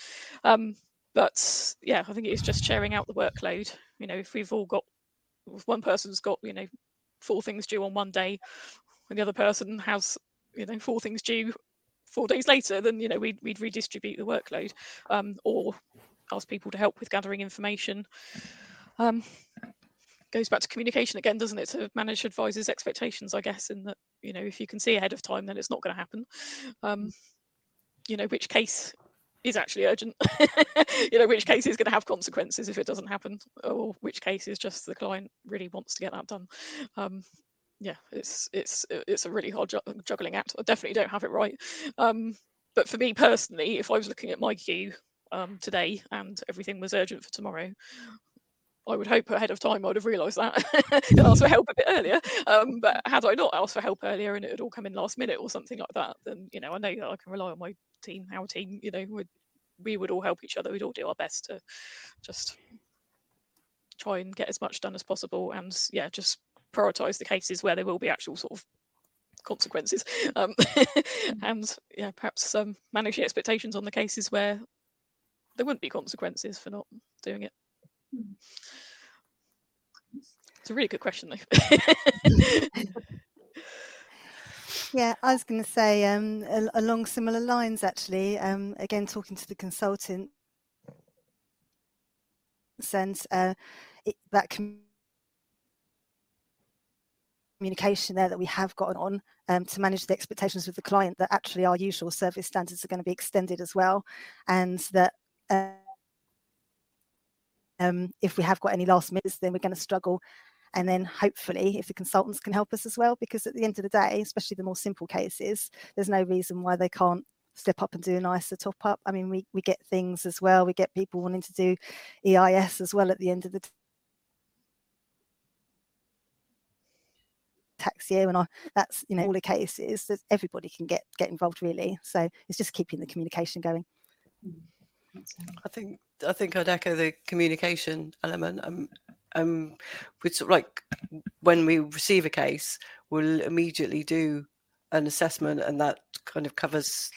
But yeah, I think it's just sharing out the workload. If we've all got, if one person's got four things due on one day and the other person has, you know, four things due 4 days later, then, you know, we'd redistribute the workload, or ask people to help with gathering information. Goes back to communication again, doesn't it, to manage advisors' expectations, I guess, in that, you know, if you can see ahead of time, then it's not going to happen. You know, which case is actually urgent, you know, which case is going to have consequences if it doesn't happen, or which case is just the client really wants to get that done. Yeah, it's a really hard juggling act. I definitely don't have it right. But for me personally, if I was looking at my queue today and everything was urgent for tomorrow, I would hope ahead of time I'd have realised that and asked for help a bit earlier. But had I not asked for help earlier and it had all come in last minute or something like that, then, you know, I know that I can rely on my team, our team, you know, we would all help each other. We'd all do our best to just try and get as much done as possible and, yeah, just prioritise the cases where there will be actual sort of consequences. And, yeah, perhaps manage the expectations on the cases where there wouldn't be consequences for not doing it. It's a really good question, though. Yeah, I was going to say along similar lines, actually, again, talking to the consultant, and that communication there that we have gotten on to manage the expectations with the client, that actually our usual service standards are going to be extended as well, and that if we have got any last minutes, then we're going to struggle. And then hopefully if the consultants can help us as well, because at the end of the day, especially the more simple cases, there's no reason why they can't step up and do an ISA top up. I mean, we get things as well. We get people wanting to do EIS as well at the end of the tax year. And that's, you know, all the cases that everybody can get involved, really. So it's just keeping the communication going. I think I'd echo the communication element. We'd sort of, like, when we receive a case, we'll immediately do an assessment, and that kind of covers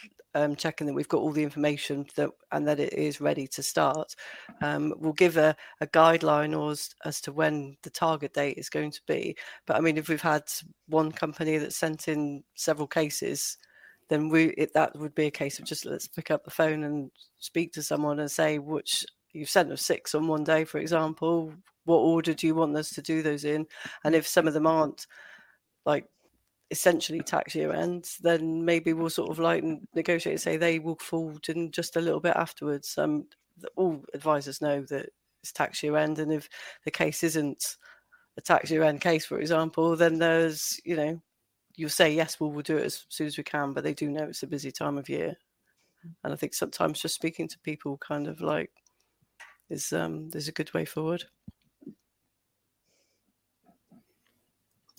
checking that we've got all the information and that it is ready to start. We'll give a guideline as to when the target date is going to be. But I mean, if we've had one company that sent in several cases, then that would be a case of just let's pick up the phone and speak to someone and say, which you've sent us 6 on one day, for example, what order do you want us to do those in? And if some of them aren't, like, essentially tax year ends, then maybe we'll sort of like negotiate and say they will fall in just a little bit afterwards. All advisors know that it's tax year end, and if the case isn't a tax year end case, for example, then there's, you know, you'll say, yes, we'll do it as soon as we can, but they do know it's a busy time of year. And I think sometimes just speaking to people kind of like is a good way forward.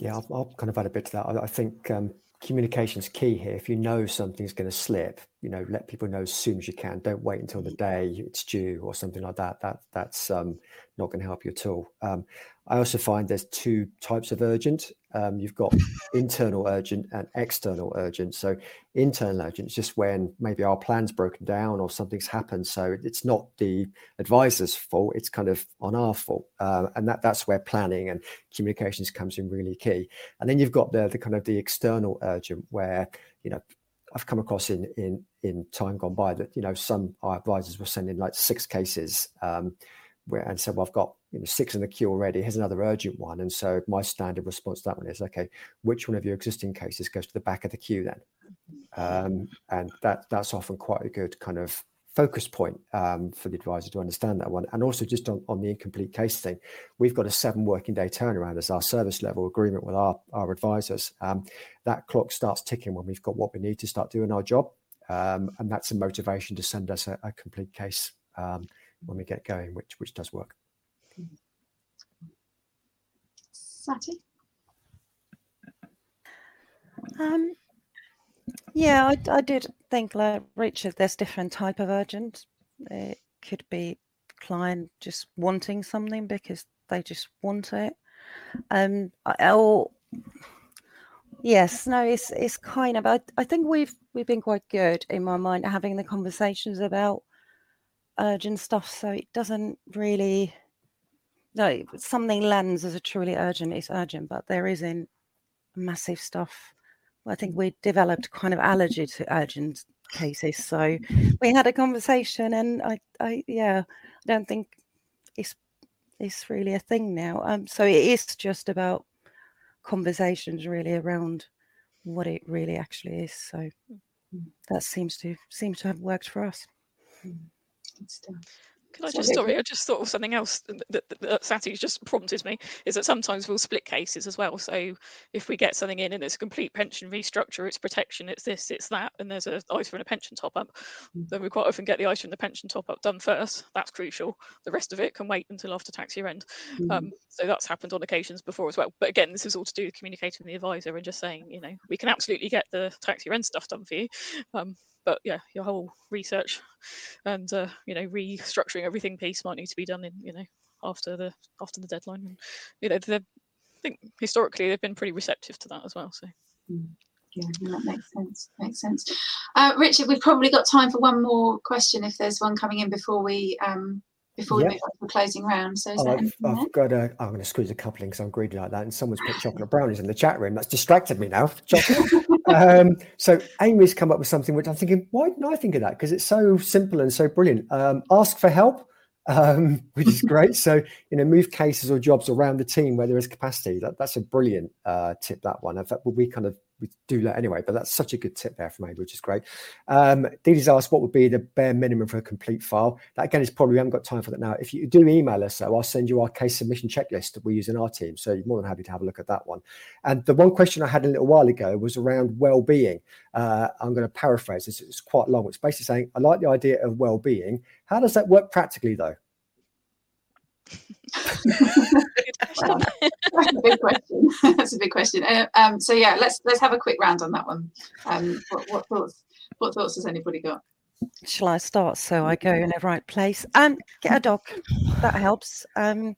Yeah, I'll kind of add a bit to that. I think communication's key here. If you know something's going to slip, you know, let people know as soon as you can. Don't wait until the day it's due or something like that. That's not going to help you at all. I also find there's two types of urgent. You've got internal urgent and external urgent. So internal urgent is just when maybe our plan's broken down or something's happened. So it's not the advisor's fault. It's kind of on our fault. And that's where planning and communications comes in really key. And then you've got the kind of the external urgent where, you know, I've come across in time gone by that, you know, some advisors were sending like 6 cases and said, well, I've got, you know, 6 in the queue already. Here's another urgent one. And so my standard response to that one is, okay, which one of your existing cases goes to the back of the queue then? And that's often quite a good kind of focus point for the advisor to understand that one. And also just on the incomplete case thing, we've got a 7 working day turnaround as our service level agreement with our advisors. That clock starts ticking when we've got what we need to start doing our job. And that's a motivation to send us a complete case when we get going, which does work. Satu? Yeah, I did think, like Richard, there's different type of urgent. It could be client just wanting something because they just want it. It's kind of. I think we've been quite good in my mind having the conversations about urgent stuff, so it doesn't really no, something lands as a truly urgent, it's urgent, but there isn't massive stuff. I think we developed kind of allergy to urgent cases. So we had a conversation, and I don't think it's really a thing now. So it is just about conversations really around what it really actually is. So that seems to have worked for us. Good stuff. I just thought of something else that Satu's just prompted me, is that sometimes we'll split cases as well. So if we get something in and it's a complete pension restructure, it's protection, it's this, it's that, and there's an ISA and a pension top-up, then we quite often get the ISA and the pension top-up done first. That's crucial. The rest of it can wait until after tax year end. So that's happened on occasions before as well. But again, this is all to do with communicating with the advisor and just saying, you know, we can absolutely get the tax year end stuff done for you. But yeah, your whole research and restructuring everything piece might need to be done in after the deadline. And, I think historically they've been pretty receptive to that as well. So yeah, that makes sense. Richard, we've probably got time for one more question if there's one coming in before we move on to the closing round. So I'm going to squeeze a couple in because I'm greedy like that, and someone's put chocolate brownies in the chat room. That's distracted me now. So Amy's come up with something which I'm thinking, why didn't I think of that? Because it's so simple and so brilliant. Ask for help, which is great. So, move cases or jobs around the team where there is capacity. That's a brilliant tip, that one. In fact, we do that anyway, but that's such a good tip there from Amy, which is great. Deedee's asked, what would be the bare minimum for a complete file? That again is probably, we haven't got time for that now. If you do email us, though, I'll send you our case submission checklist that we use in our team. So you're more than happy to have a look at that one. And the one question I had a little while ago was around well-being. I'm going to paraphrase this. It's quite long. It's basically saying, I like the idea of well-being. How does that work practically, though? That's a big question. So yeah, let's have a quick round on that one. What thoughts has anybody got? Shall I start so I go in the right place? Get a dog, that helps. A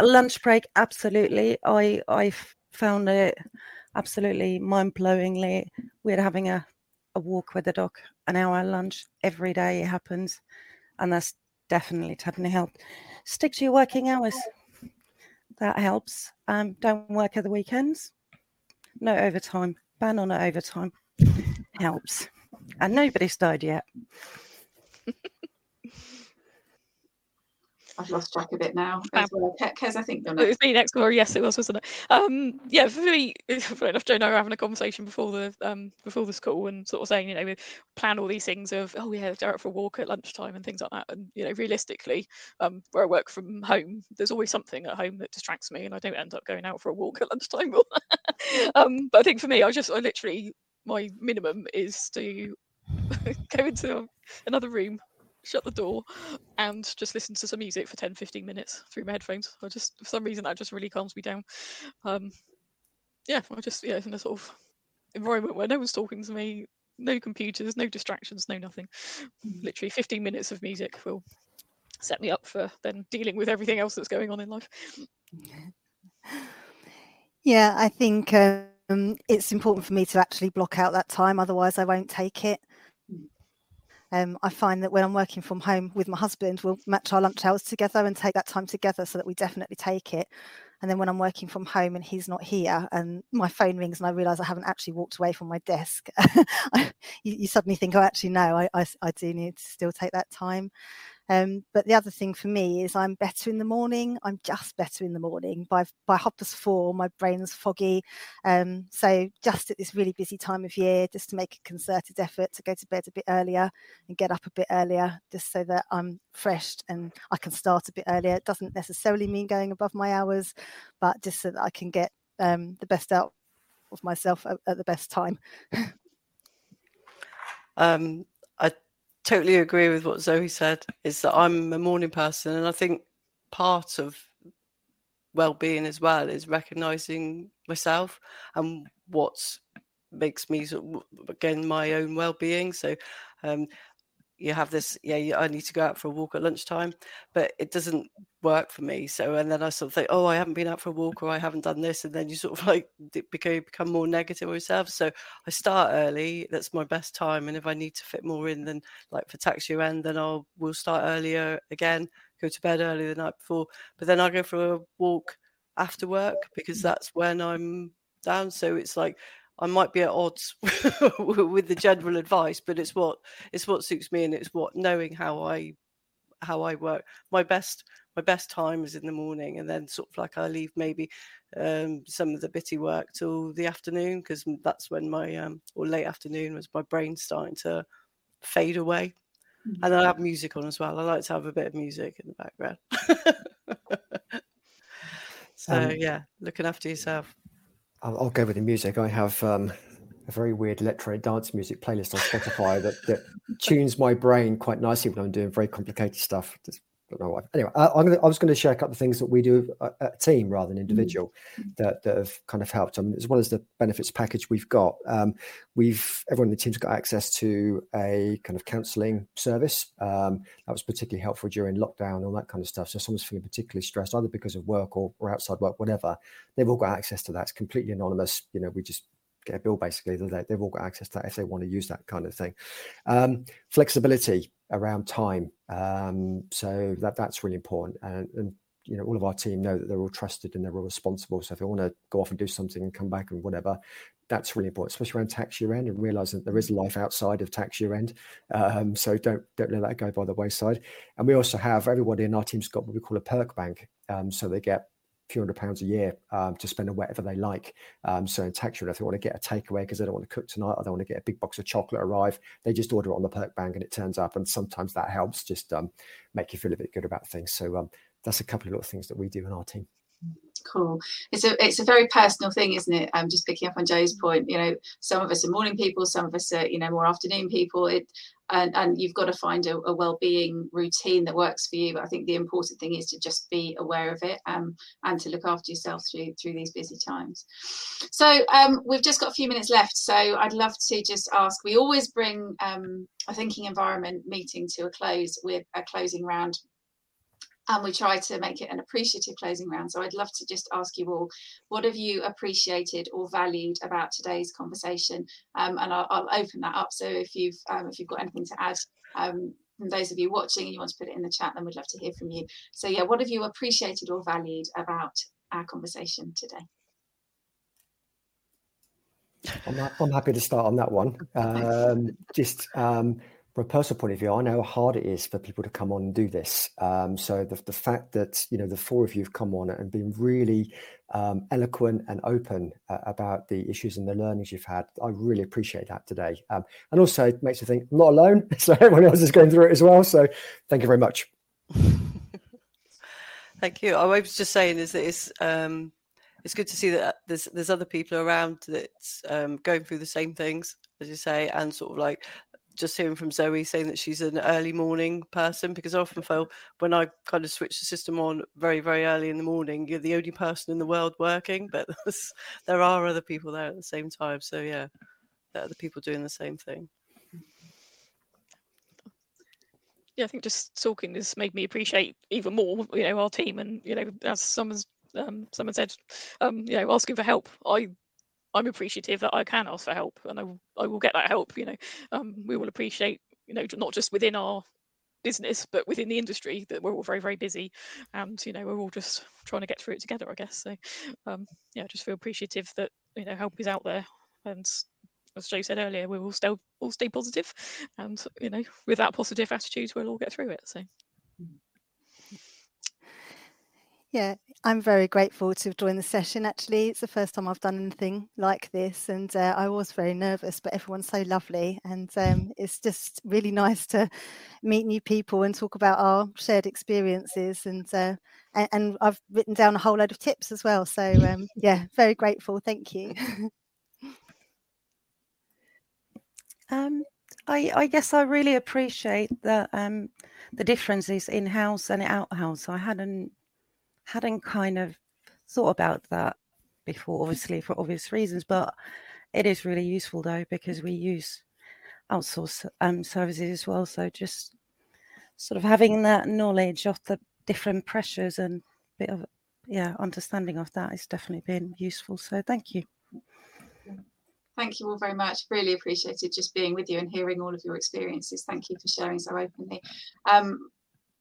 lunch break, absolutely. I found it absolutely mind-blowingly. We're having a walk with the dog, an hour lunch every day. It happens, and that's definitely helped. Stick to your working hours. That helps. Don't work at the weekends. No overtime. Ban on overtime. Helps. And nobody's died yet. I've lost track of it now. Kez, I think you're next. It was me next. Or yes, it was, wasn't it? Yeah, for me, fair enough, Jo and I were having a conversation before this call, and sort of saying, we plan all these things of, go out for a walk at lunchtime and things like that. And, realistically, where I work from home, there's always something at home that distracts me, and I don't end up going out for a walk at lunchtime. But I think for me, my minimum is to go into another room, shut the door, and just listen to some music for 10-15 minutes through my headphones. For some reason, that just really calms me down. In a sort of environment where no one's talking to me, no computers, no distractions, no nothing. Literally 15 minutes of music will set me up for then dealing with everything else that's going on in life. Yeah, I think it's important for me to actually block out that time, otherwise I won't take it. I find that when I'm working from home with my husband, we'll match our lunch hours together and take that time together so that we definitely take it. And then when I'm working from home and he's not here and my phone rings and I realise I haven't actually walked away from my desk, you suddenly think, I do need to still take that time. But the other thing for me is I'm better in the morning. I'm just better in the morning. By 4:30, my brain's foggy. So just at this really busy time of year, just to make a concerted effort to go to bed a bit earlier and get up a bit earlier, just so that I'm fresh and I can start a bit earlier. It doesn't necessarily mean going above my hours, but just so that I can get the best out of myself at the best time. Totally agree with what Zoe said, is that I'm a morning person, and I think part of well-being as well is recognizing myself and what makes me my own well-being. So you have this, I need to go out for a walk at lunchtime, but it doesn't work for me. So, and then I sort of think, I haven't been out for a walk, or I haven't done this, and then you sort of become more negative with yourself. So I start early. That's my best time, and if I need to fit more in than for tax year end, then we'll start earlier again go to bed early the night before, but then I go for a walk after work because that's when I'm down. So it's like I might be at odds with the general advice, but it's what suits me, and it's what, knowing how I work. My best time is in the morning, and then sort of like I leave maybe some of the bitty work till the afternoon, because that's when my or late afternoon was my brain starting to fade away. Mm-hmm. And I have music on as well. I like to have a bit of music in the background. So yeah, looking after yourself. I'll go with the music. I have a very weird electronic dance music playlist on Spotify that tunes my brain quite nicely when I'm doing very complicated stuff. Just don't know why. Anyway, I was going to share a couple of things that we do at a team rather than individual that have kind of helped. I mean, as well as the benefits package we've got, everyone in the team's got access to a kind of counselling service. That was particularly helpful during lockdown and all that kind of stuff. So if someone's feeling particularly stressed, either because of work or outside work, whatever, they've all got access to that. It's completely anonymous. You know, we just get a bill basically. They've all got access to that if they want to use that kind of thing. Flexibility around time, so that's really important, and you know, all of our team know that they're all trusted and they're all responsible. So if they want to go off and do something and come back and whatever, that's really important, especially around tax year end, and realizing that there is life outside of tax year end. So don't let that go by the wayside. And we also have, everybody in our team's got what we call a perk bank, so they get a few £100s a year to spend on whatever they like. So in tax year, if they want to get a takeaway because they don't want to cook tonight, or they want to get a big box of chocolate arrive, they just order it on the perk bank and it turns up. And sometimes that helps just make you feel a bit good about things. So that's a couple of little things that we do in our team. Cool. It's a very personal thing, isn't it? Just picking up on Jo's point, you know, some of us are morning people, some of us are, you know, more afternoon people. And you've got to find a well-being routine that works for you. But I think the important thing is to just be aware of it and to look after yourself through these busy times. So we've just got a few minutes left. So I'd love to just ask, we always bring a Thinking Environment meeting to a close with a closing round. And we try to make it an appreciative closing round. So I'd love to just ask you all, what have you appreciated or valued about today's conversation? And I'll open that up. So if you've got anything to add, from those of you watching and you want to put it in the chat, then we'd love to hear from you. So yeah, what have you appreciated or valued about our conversation today? I'm happy to start on that one. From a personal point of view, I know how hard it is for people to come on and do this. So the fact that, you know, the four of you have come on and been really eloquent and open about the issues and the learnings you've had, I really appreciate that today. And also it makes me think I'm not alone. So everyone else is going through it as well. So thank you very much. Thank you. I was just saying is that it's good to see that there's other people around that's going through the same things, as you say, and sort of like, just hearing from Zoe saying that she's an early morning person, because I often feel when I kind of switch the system on very, very early in the morning, you're the only person in the world working, but there are other people there at the same time. So yeah, there are the people doing the same thing. Yeah, I think just talking has made me appreciate even more, you know, our team, and, you know, as someone said, you know, asking for help. I'm appreciative that I can ask for help, and I will get that help, you know. We will appreciate, you know, not just within our business, but within the industry, that we're all very, very busy, and, you know, we're all just trying to get through it together, I guess. So, yeah, just feel appreciative that, you know, help is out there. And as Joe said earlier, we will still all stay positive, and, you know, with that positive attitude, we'll all get through it. So. Yeah, I'm very grateful to have joined the session. Actually, it's the first time I've done anything like this, and I was very nervous, but everyone's so lovely, and it's just really nice to meet new people and talk about our shared experiences, and I've written down a whole load of tips as well. So yeah, very grateful. Thank you. I guess I really appreciate the differences in house and out house. I hadn't kind of thought about that before, obviously for obvious reasons, but it is really useful though, because we use outsourced services as well. So just sort of having that knowledge of the different pressures and bit of understanding of that has definitely been useful. So thank you. Thank you all very much. Really appreciated just being with you and hearing all of your experiences. Thank you for sharing so openly.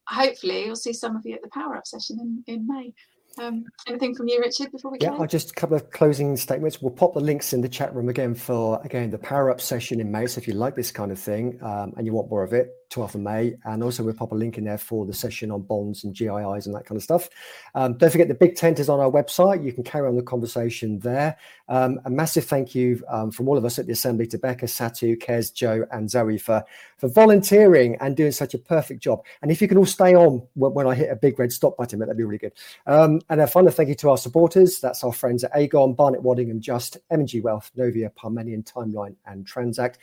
hopefully we'll see some of you at the power-up session in May. Anything from you, Richard, before we go? Yeah, just a couple of closing statements. We'll pop the links in the chat room again for, the power-up session in May. So if you like this kind of thing and you want more of it, 12th of May. And also we'll pop a link in there for the session on bonds and GIIs and that kind of stuff. Don't forget the big tent is on our website. You can carry on the conversation there. A massive thank you from all of us at the Assembly to Becca, Satu, Kez, Jo and Zoe for volunteering and doing such a perfect job. And if you can all stay on when I hit a big red stop button, that'd be really good. And a final thank you to our supporters. That's our friends at Aegon, Barnett Waddingham, Just, M&G Wealth, Novia, Parmenion, Timeline and Transact.